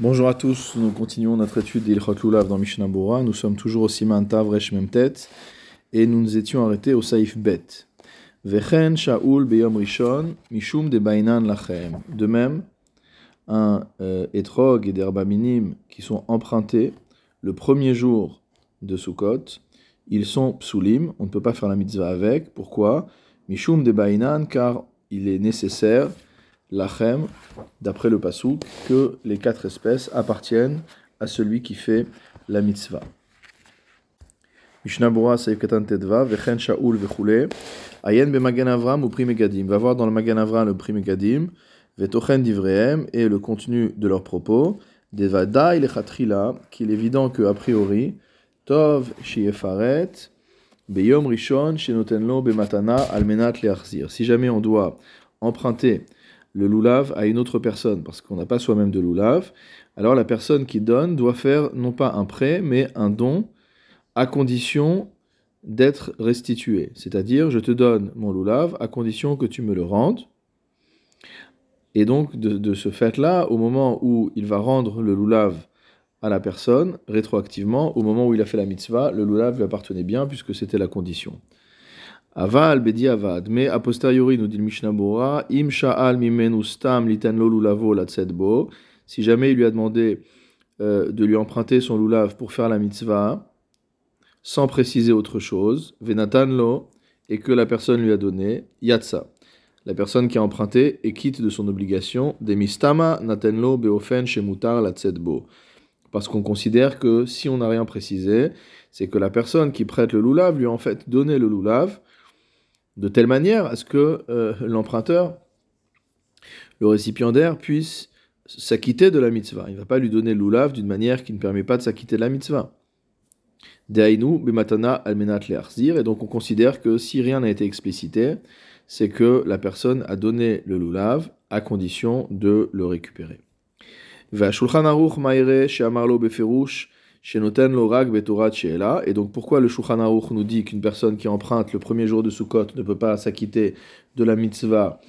Bonjour à tous, nous continuons notre étude d'Ilchot Lulav dans Mishnah Berurah. Nous sommes toujours au Siman Tav Resh Mem Tet et nous nous étions arrêtés au Saïf Bet. Vechen Shaul Beyom Rishon, Mishum de Bainan Lachem. De même, un etrog et des Arba Minim qui sont empruntés le premier jour de Sukkot, ils sont psoulim, on ne peut pas faire la mitzvah avec. Pourquoi? Mishum de Bainan, car il est nécessaire Lachem, d'après le Passouk, que les quatre espèces appartiennent à celui qui fait la mitzvah. Mishnah Berurah, Saïf Katan Tedva, Vechen Shaul Vechule, Ayen be Magen Avraham ou Pri Megadim. Va voir dans le Magen Avraham le Pri Megadim, Vetochen Divrehem, et le contenu de leurs propos, Deva Dai Lechatrila, qu'il est évident que, a priori, Tov Shiefaret, Beyom Rishon, Shenotenlo, Bematana, Almenat Leachzir. Si jamais on doit emprunter le loulav à une autre personne, parce qu'on n'a pas soi-même de loulav, alors la personne qui donne doit faire non pas un prêt, mais un don, à condition d'être restitué. C'est-à-dire, je te donne mon loulav à condition que tu me le rendes. Et donc, de ce fait-là, au moment où il va rendre le loulav à la personne, rétroactivement, au moment où il a fait la mitzvah, le loulav lui appartenait bien, puisque c'était la condition. Aval bedi avad, mais a posteriori, nous dit le Mishnah Berurah, im sha'al mimenu stam litanlo lulavo latzedbo. Si jamais il lui a demandé de lui emprunter son lulav pour faire la mitzvah, sans préciser autre chose, venatanlo, et que la personne lui a donné, yatsa. La personne qui a emprunté est quitte de son obligation, demistama natenlo beofen shemutar latzedbo. Parce qu'on considère que si on n'a rien précisé, c'est que la personne qui prête le lulav lui a en fait donné le lulav, de telle manière à ce que l'emprunteur, le récipiendaire, puisse s'acquitter de la mitzvah. Il ne va pas lui donner le lulav d'une manière qui ne permet pas de s'acquitter de la mitzvah. Dehainu bematana almenat leachzir, et donc on considère que si rien n'a été explicité, c'est que la personne a donné le lulav à condition de le récupérer. Vashulchan aruch maire she'amarlo beferush shenotenlo rak betorat she'ela. Et donc pourquoi le Shulchan Aruch nous dit qu'une personne qui emprunte le premier jour de Sukkot ne peut pas s'acquitter de la mitzvah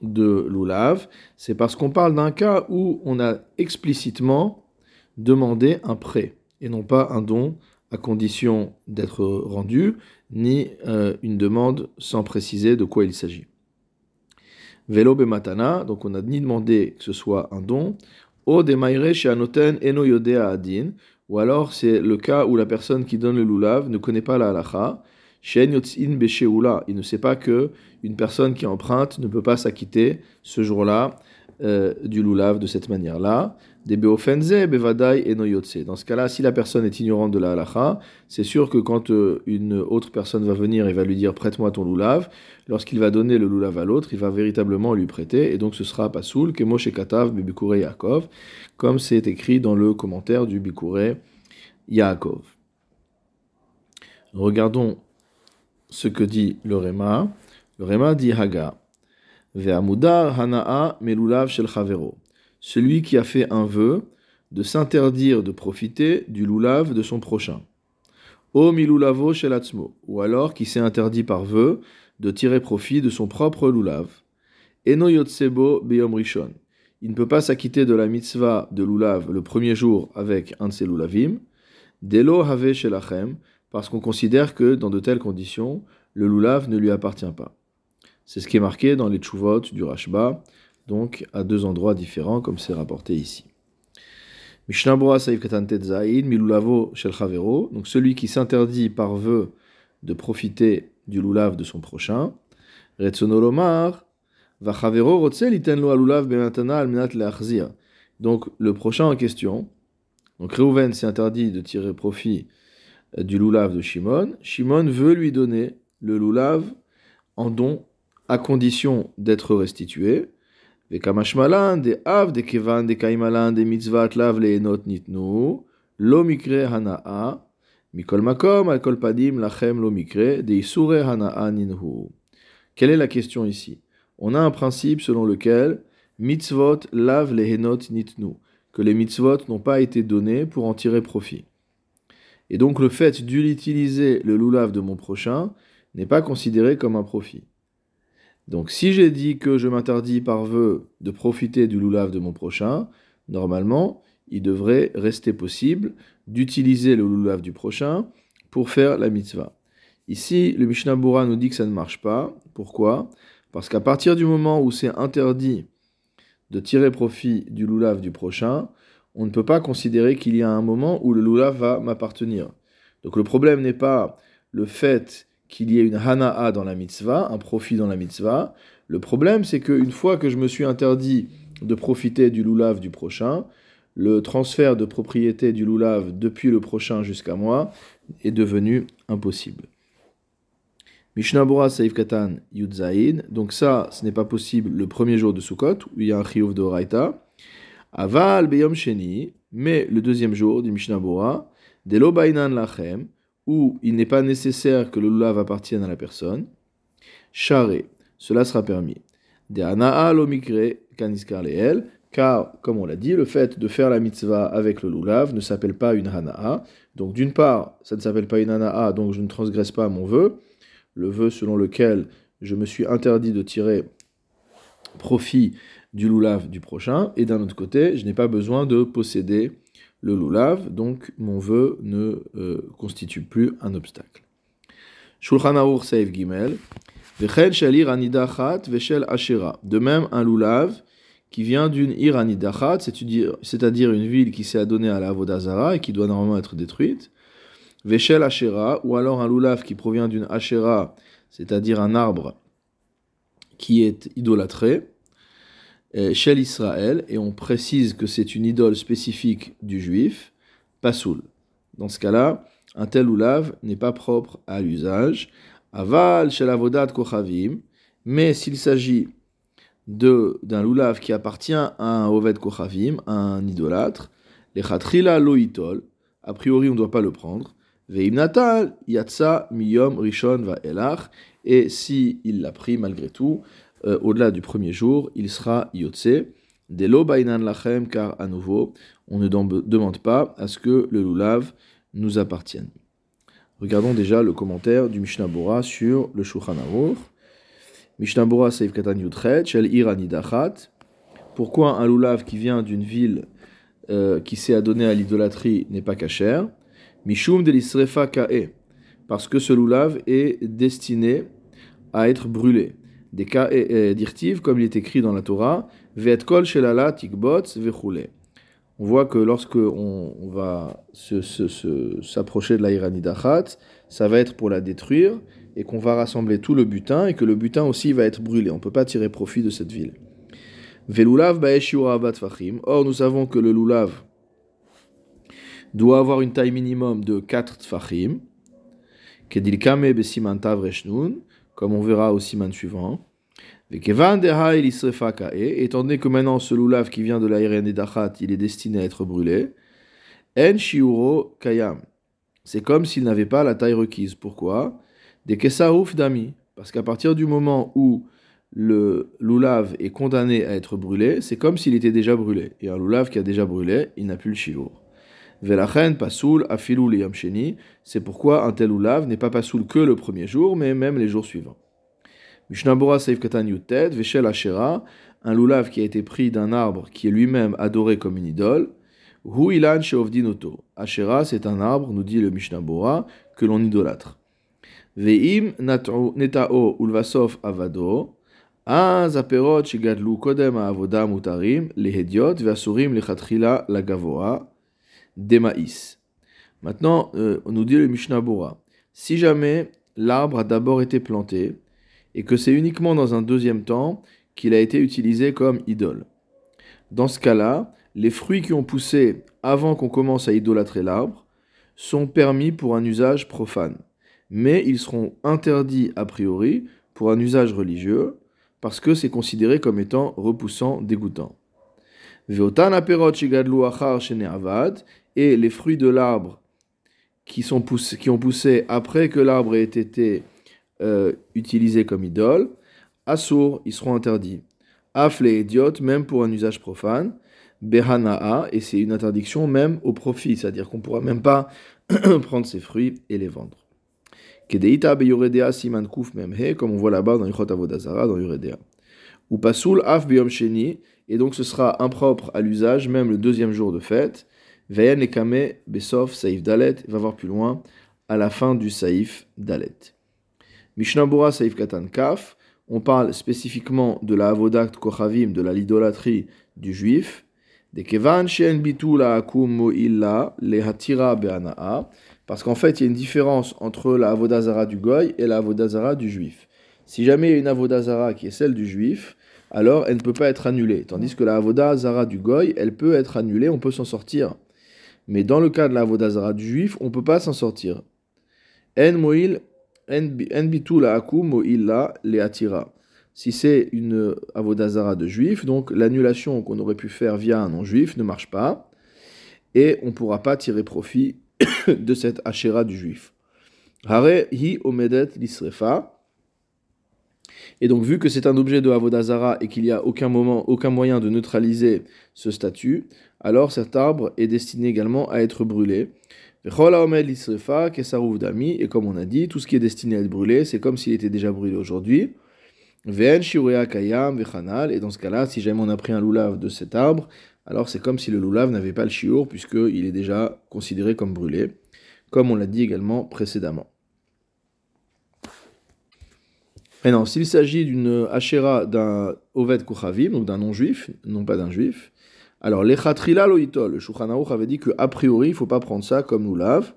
de l'oulav? C'est parce qu'on parle d'un cas où on a explicitement demandé un prêt et non pas un don à condition d'être rendu, ni une demande sans préciser de quoi il s'agit. Velo bematana, donc on n'a ni demandé que ce soit un don, ou alors c'est le cas où la personne qui donne le lulav ne connaît pas la halacha, il ne sait pas qu'une personne qui emprunte ne peut pas s'acquitter ce jour-là du lulav de cette manière-là. Dans ce cas-là, si la personne est ignorante de la halacha, c'est sûr que quand une autre personne va venir et va lui dire « prête-moi ton lulav », lorsqu'il va donner le lulav à l'autre, il va véritablement lui prêter, et donc ce sera Passouk, Kemo Shekatav Bikurei Yaakov, comme c'est écrit dans le commentaire du Bikurei Yaakov. Regardons ce que dit le Rema. Le Rema dit « Haga ». Celui qui a fait un vœu de s'interdire de profiter du lulav de son prochain. Ou alors qui s'est interdit par vœu de tirer profit de son propre lulav. Il ne peut pas s'acquitter de la mitzvah de lulav le premier jour avec un de ses lulavim. Parce qu'on considère que dans de telles conditions, le lulav ne lui appartient pas. C'est ce qui est marqué dans les tchouvot du Rashba, donc à deux endroits différents, comme c'est rapporté ici. Mishnah Berurah Saïf Katan Tetzaïd, milulavo shel chavero, donc celui qui s'interdit par vœu de profiter du lulav de son prochain. Retzono lomar, va chavero rotse litenlo alulav bematana almenat leachzir. Donc le prochain en question, donc Réhouven s'est interdit de tirer profit du lulav de Shimon. Shimon veut lui donner le lulav en don, à condition d'être restitué. Quelle est la question ici? On a un principe selon lequel mitzvot lav lehenot nitnu, que les mitzvot n'ont pas été donnés pour en tirer profit. Et donc le fait d'utiliser le lulav de mon prochain n'est pas considéré comme un profit. Donc si j'ai dit que je m'interdis par vœu de profiter du lulav de mon prochain, normalement, il devrait rester possible d'utiliser le lulav du prochain pour faire la mitzvah. Ici, le Mishnah Berurah nous dit que ça ne marche pas. Pourquoi ? Parce qu'à partir du moment où c'est interdit de tirer profit du lulav du prochain, on ne peut pas considérer qu'il y a un moment où le lulav va m'appartenir. Donc le problème n'est pas le fait qu'il y ait une hana'a dans la mitzvah, un profit dans la mitzvah. Le problème, c'est qu'une fois que je me suis interdit de profiter du lulav du prochain, le transfert de propriété du lulav depuis le prochain jusqu'à moi est devenu impossible. Mishnah Berurah Saïf Katan Yudzaïn. Donc ça, ce n'est pas possible le premier jour de Sukkot, où il y a un chiyuv de Oraita. Aval beyom sheni, mais le deuxième jour du Mishnah Berurah, delo bainan lachem, où il n'est pas nécessaire que le lulav appartienne à la personne, charé, cela sera permis. De hanaa lo mikre kaniskar leel, car, comme on l'a dit, le fait de faire la mitzvah avec le lulav ne s'appelle pas une hanaa. Donc d'une part, ça ne s'appelle pas une hanaa, donc je ne transgresse pas mon vœu, le vœu selon lequel je me suis interdit de tirer profit du lulav du prochain, et d'un autre côté, je n'ai pas besoin de posséder le lulav, donc mon vœu ne constitue plus un obstacle. Shulchan Aruch Seif Gimel, Vechen shel ir anidachat veshel Ashera. De même, un lulav qui vient d'une ir anidachat, c'est-à-dire une ville qui s'est adonnée à la Avodazara et qui doit normalement être détruite, veshel Ashera, ou alors un lulav qui provient d'une Ashera, c'est-à-dire un arbre qui est idolâtré, Shel Israël, et on précise que c'est une idole spécifique du juif, Passoul. Dans ce cas-là, un tel lulav n'est pas propre à l'usage. Aval Shel Oved kochavim, mais s'il s'agit d'un lulav qui appartient à un Oved kochavim, à un idolâtre, les Khatrila Loitol, a priori on ne doit pas le prendre. Veim Natal Yatsa Miyom Rishon Va Elach, et si il l'a pris malgré tout, au-delà du premier jour, il sera yotse. Delo bainan lachem, car à nouveau, on ne demande pas à ce que le lulav nous appartienne. Regardons déjà le commentaire du Mishnah Berurah sur le Shulchan Aruch. Mishnah Berurah Seif Katan Yudchet, Shel ir anidachat. Pourquoi un lulav qui vient d'une ville qui s'est adonnée à l'idolâtrie n'est pas kasher? Mishum de l'isrefa ka'e, parce que ce lulav est destiné à être brûlé. Des cas d'irtiv, comme il est écrit dans la Torah, ve'et kol shelala tikbots ve'chule. On voit que lorsque on va s'approcher de la ir anidachat, ça va être pour la détruire et qu'on va rassembler tout le butin et que le butin aussi va être brûlé. On ne peut pas tirer profit de cette ville. Ve'lulav ba'esh yorabat fachim. Or, nous savons que le lulav doit avoir une taille minimum de 4 tfachim. Kedilkame besiman tav resh nun, comme on verra au siman suivant. Étant donné que maintenant ce lulav qui vient de la ir anidachat, il est destiné à être brûlé. En shiuro kayam. C'est comme s'il n'avait pas la taille requise. Pourquoi ? Des kesaouf dami. Parce qu'à partir du moment où le lulav est condamné à être brûlé, c'est comme s'il était déjà brûlé. Et un lulav qui a déjà brûlé, il n'a plus le shiur. Velachen pasoul afilou le yom sheni. C'est pourquoi un tel lulav n'est pas pasoul que le premier jour, mais même les jours suivants. Mishnah Berurah Seif Katan Yud Tet, veshel Ashera, un lulav qui a été pris d'un arbre qui est lui-même adoré comme une idole. Hu ilan sheovdin oto. Ashera, c'est un arbre, nous dit le Mishnah Berurah, que l'on idolâtre. Veim netao ulvasof avado. Az aperot shegadlu kodem avoda mutarim lehediot veasurim lechatchila lagavoa. Des maïs. Maintenant, nous dit le Mishnah Berurah, si jamais l'arbre a d'abord été planté et que c'est uniquement dans un deuxième temps qu'il a été utilisé comme idole. Dans ce cas-là, les fruits qui ont poussé avant qu'on commence à idolâtrer l'arbre sont permis pour un usage profane, mais ils seront interdits a priori pour un usage religieux parce que c'est considéré comme étant repoussant, dégoûtant. Veotan aperot shigadlu achar sheneavad, et les fruits de l'arbre qui ont poussé après que l'arbre ait été utilisé comme idole, assour, ils seront interdits. Afle idiot, même pour un usage profane, behanaa, et c'est une interdiction même au profit, c'est-à-dire qu'on ne pourra même pas prendre ces fruits et les vendre. Kedeita beyoredea siman kuf memhe, comme on voit là-bas dans Yichot Avodazara, dans Yoredea. Ou pasoul af beyom sheni, et donc ce sera impropre à l'usage, même le deuxième jour de fête. Veyen Ekame Besof Saïf Dalet, va voir plus loin, à la fin du Saïf Dalet. Mishnah Berurah Saïf Katan Kaf, on parle spécifiquement de la Oved kochavim, de l'idolâtrie du juif. De Kevan She'en Bitul Ha'akum Mo'ila Lehatira Be'ana'a, parce qu'en fait il y a une différence entre la Avodazara du goy et la Avodazara du juif. Si jamais il y a une Avodazara qui est celle du juif, alors elle ne peut pas être annulée, tandis que la Avodazara du goy, elle peut être annulée, on peut s'en sortir. Mais dans le cas de la Avodazara du juif, on ne peut pas s'en sortir. Si c'est une Avodazara de juif, donc l'annulation qu'on aurait pu faire via un non-juif ne marche pas, et on ne pourra pas tirer profit de cette Ashera du juif. Et donc vu que c'est un objet de Avodazara et qu'il n'y a aucun moyen de neutraliser ce statut, alors cet arbre est destiné également à être brûlé. Et comme on a dit, tout ce qui est destiné à être brûlé, c'est comme s'il était déjà brûlé aujourd'hui. Et dans ce cas-là, si jamais on a pris un loulav de cet arbre, alors c'est comme si le loulav n'avait pas le shiur, puisqu'il est déjà considéré comme brûlé, comme on l'a dit également précédemment. Maintenant, s'il s'agit d'une Ashera d'un Oved kochavim, donc d'un non-juif, non pas d'un juif, alors les Khatrila loitol, le Shulchan Aruch avait dit qu'a priori, il ne faut pas prendre ça comme loulav.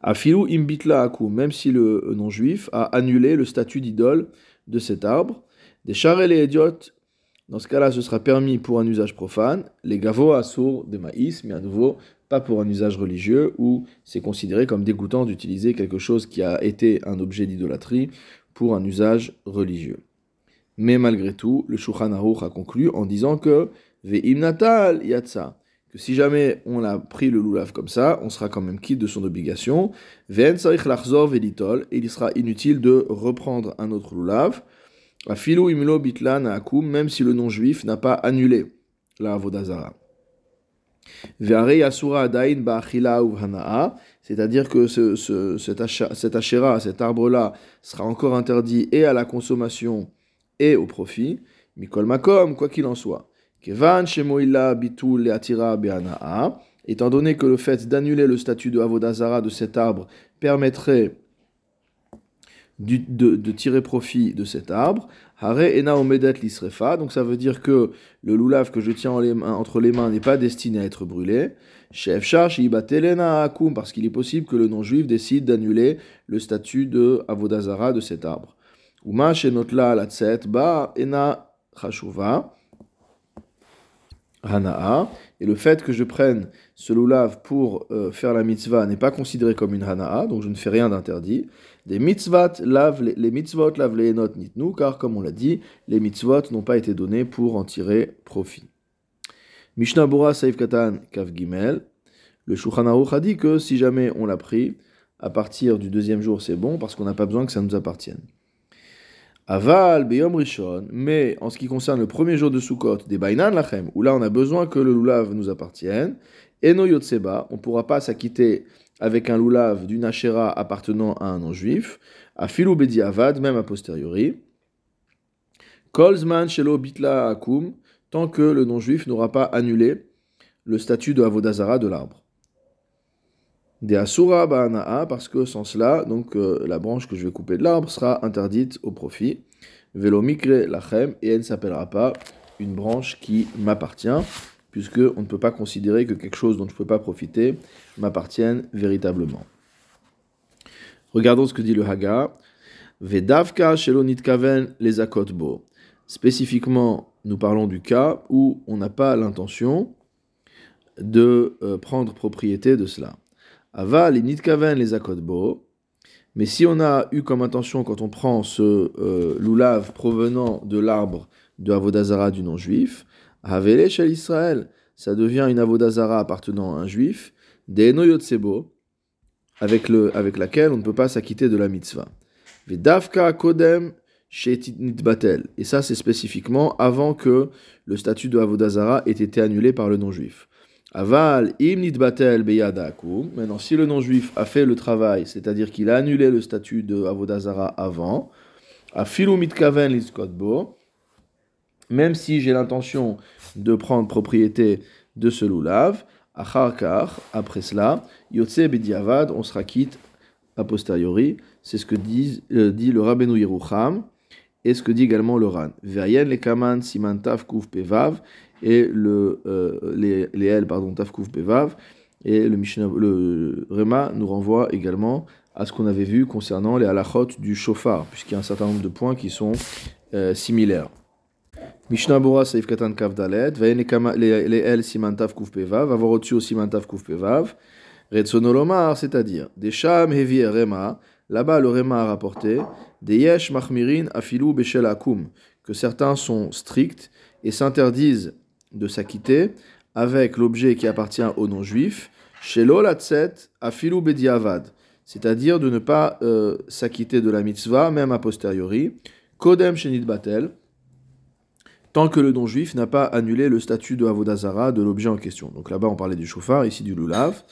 Afilu imbitla akum, même si le non-juif a annulé le statut d'idole de cet arbre. Des charelles et idiotes, dans ce cas-là, ce sera permis pour un usage profane. Les gavo assour des maïs, mais à nouveau, pas pour un usage religieux, où c'est considéré comme dégoûtant d'utiliser quelque chose qui a été un objet d'idolâtrie pour un usage religieux. Mais malgré tout, le Shulchan Aruch a conclu en disant que ve'im natal yatsa, que si jamais on a pris le loulav comme ça, on sera quand même quitte de son obligation. Ve'en sarich lachzor ve'litol, et il sera inutile de reprendre un autre loulav. Afilu imlo bitlan ha'akum, même si le non-juif n'a pas annulé la avodazara. Ve'arei asura adain ba'achila uvhanaa, c'est-à-dire que cette ashera, cet arbre-là, sera encore interdit et à la consommation et au profit. Mikol makom, quoi qu'il en soit. Kevan shemoila bitul leatira be'anaa, étant donné que le fait d'annuler le statut de avodazara de cet arbre permettrait de tirer profit de cet arbre, hare ena omedet lisrefa, donc ça veut dire que le loulav que je tiens entre les mains n'est pas destiné à être brûlé. Chef charge ibatelena akum, parce qu'il est possible que le non-juif décide d'annuler le statut de avodazara de cet arbre. Uma shenotla latzet ba ena chashuva hanaa, et le fait que je prenne ce loulav pour faire la mitzvah n'est pas considéré comme une hanaa, donc je ne fais rien d'interdit. Des mitzvot lav les enot nitnu, car comme on l'a dit, les mitzvot n'ont pas été donnés pour en tirer profit. Mishnah Berurah Saïf Katan Kav Gimel, le Shulchan Aruch a dit que si jamais on l'a pris, à partir du deuxième jour c'est bon, parce qu'on n'a pas besoin que ça nous appartienne. Aval Beyom Rishon, mais en ce qui concerne le premier jour de Sukkot, des Bainan Lachem, où là on a besoin que le loulav nous appartienne, Eno Yotseba, on ne pourra pas s'acquitter avec un loulav d'une Ashera appartenant à un non-juif, Afilu Bedi Avad, même a posteriori, Kolzman Shelo Bitla Akum, tant que le non-juif n'aura pas annulé le statut de Avodazara de l'arbre. Des Asura Ba'anaa, parce que sans cela, donc la branche que je vais couper de l'arbre sera interdite au profit. Velo Mikre Lachem, et elle ne s'appellera pas une branche qui m'appartient, puisque on ne peut pas considérer que quelque chose dont je ne peux pas profiter m'appartienne véritablement. Regardons ce que dit le Haga. Vedavka Shelo Nitkaven les Akotbo. Spécifiquement, nous parlons du cas où on n'a pas l'intention de prendre propriété de cela. Aval et nitkaven les akotbo, mais si on a eu comme intention quand on prend ce loulav provenant de l'arbre de avodazara du non-juif, havele shel Israël, ça devient une avodazara appartenant à un juif, de'eno yotsebo, avec laquelle on ne peut pas s'acquitter de la mitzvah. Vedavka kodem shetit nitbatel, et ça c'est spécifiquement avant que le statut de avodazara ait été annulé par le non-juif. Aval im nitbatel beyad akum. Maintenant, si le non-juif a fait le travail, c'est-à-dire qu'il a annulé le statut de avodazara avant, afilu mitkaven liskotbo, même si j'ai l'intention de prendre propriété de ce loulav, après cela, Yotse Bediavad, on sera quitte a posteriori. C'est ce que dit le Rabbeinu Yerucham et ce que dit également le Ran. Veryen les Kaman, Siman Tav Pevav et les El, pardon, Tav Pevav. Et le Rema nous renvoie également à ce qu'on avait vu concernant les halachot du Shofar, puisqu'il y a un certain nombre de points qui sont similaires. Mishnah Berurah Saïf Katan Kav Dalet, les El Siman Tav Pevav, avoir au-dessus au Siman Tav Pevav, Retsonolomar, c'est-à-dire des Sham Hevi Rema, là-bas le Rema a rapporté, des Yesh Machmirin Afilou Beshel Akum, que certains sont stricts et s'interdisent de s'acquitter avec l'objet qui appartient aux non-juifs, Shelo Latset Afilou Bediavad, c'est-à-dire de ne pas s'acquitter de la mitzvah, même a posteriori, Kodem Shenit Batel, tant que le non-juif n'a pas annulé le statut de Avodazara de l'objet en question. Donc là-bas, on parlait du Shofar, ici du Lulav.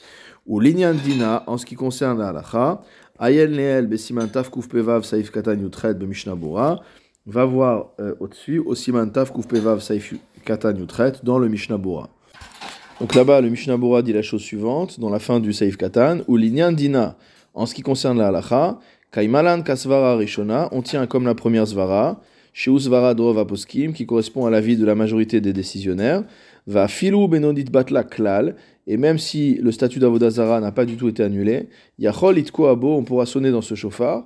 Ou l'Inyan Dina, en ce qui concerne la Halacha, Ayen Leel, Besiman Taf Kuf Pevav, Saïf Katan Yutret, Bemishna Berurah, va voir au-dessus, Osiman Taf Kuf Pevav, Saïf Katan Yutret, dans le Mishna Berurah. Donc là-bas, le Mishna Berurah dit la chose suivante, dans la fin du Saïf Katan, ou l'Inyan Dina, en ce qui concerne la Halacha, Kaimalan Kasvara Rishona, on tient comme la première Svara, Sheusvara Drov Aposkim, qui correspond à l'avis de la majorité des décisionnaires, va filou benodit batla klal, et même si le statut d'Avodazara n'a pas du tout été annulé, yachol itko abo, on pourra sonner dans ce shofar,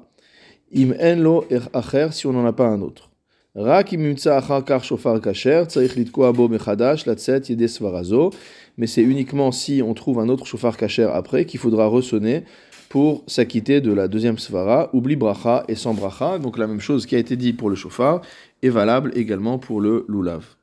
im enlo acher, si on n'en a pas un autre. Rak im imtsa achar kar shofar kacher, tsaich litko abo mechadash, latset yedesvarazo, mais c'est uniquement si on trouve un autre shofar kacher après qu'il faudra ressonner pour s'acquitter de la deuxième svara, oubli bracha et sans bracha. Donc la même chose qui a été dit pour le shofar est valable également pour le lulav.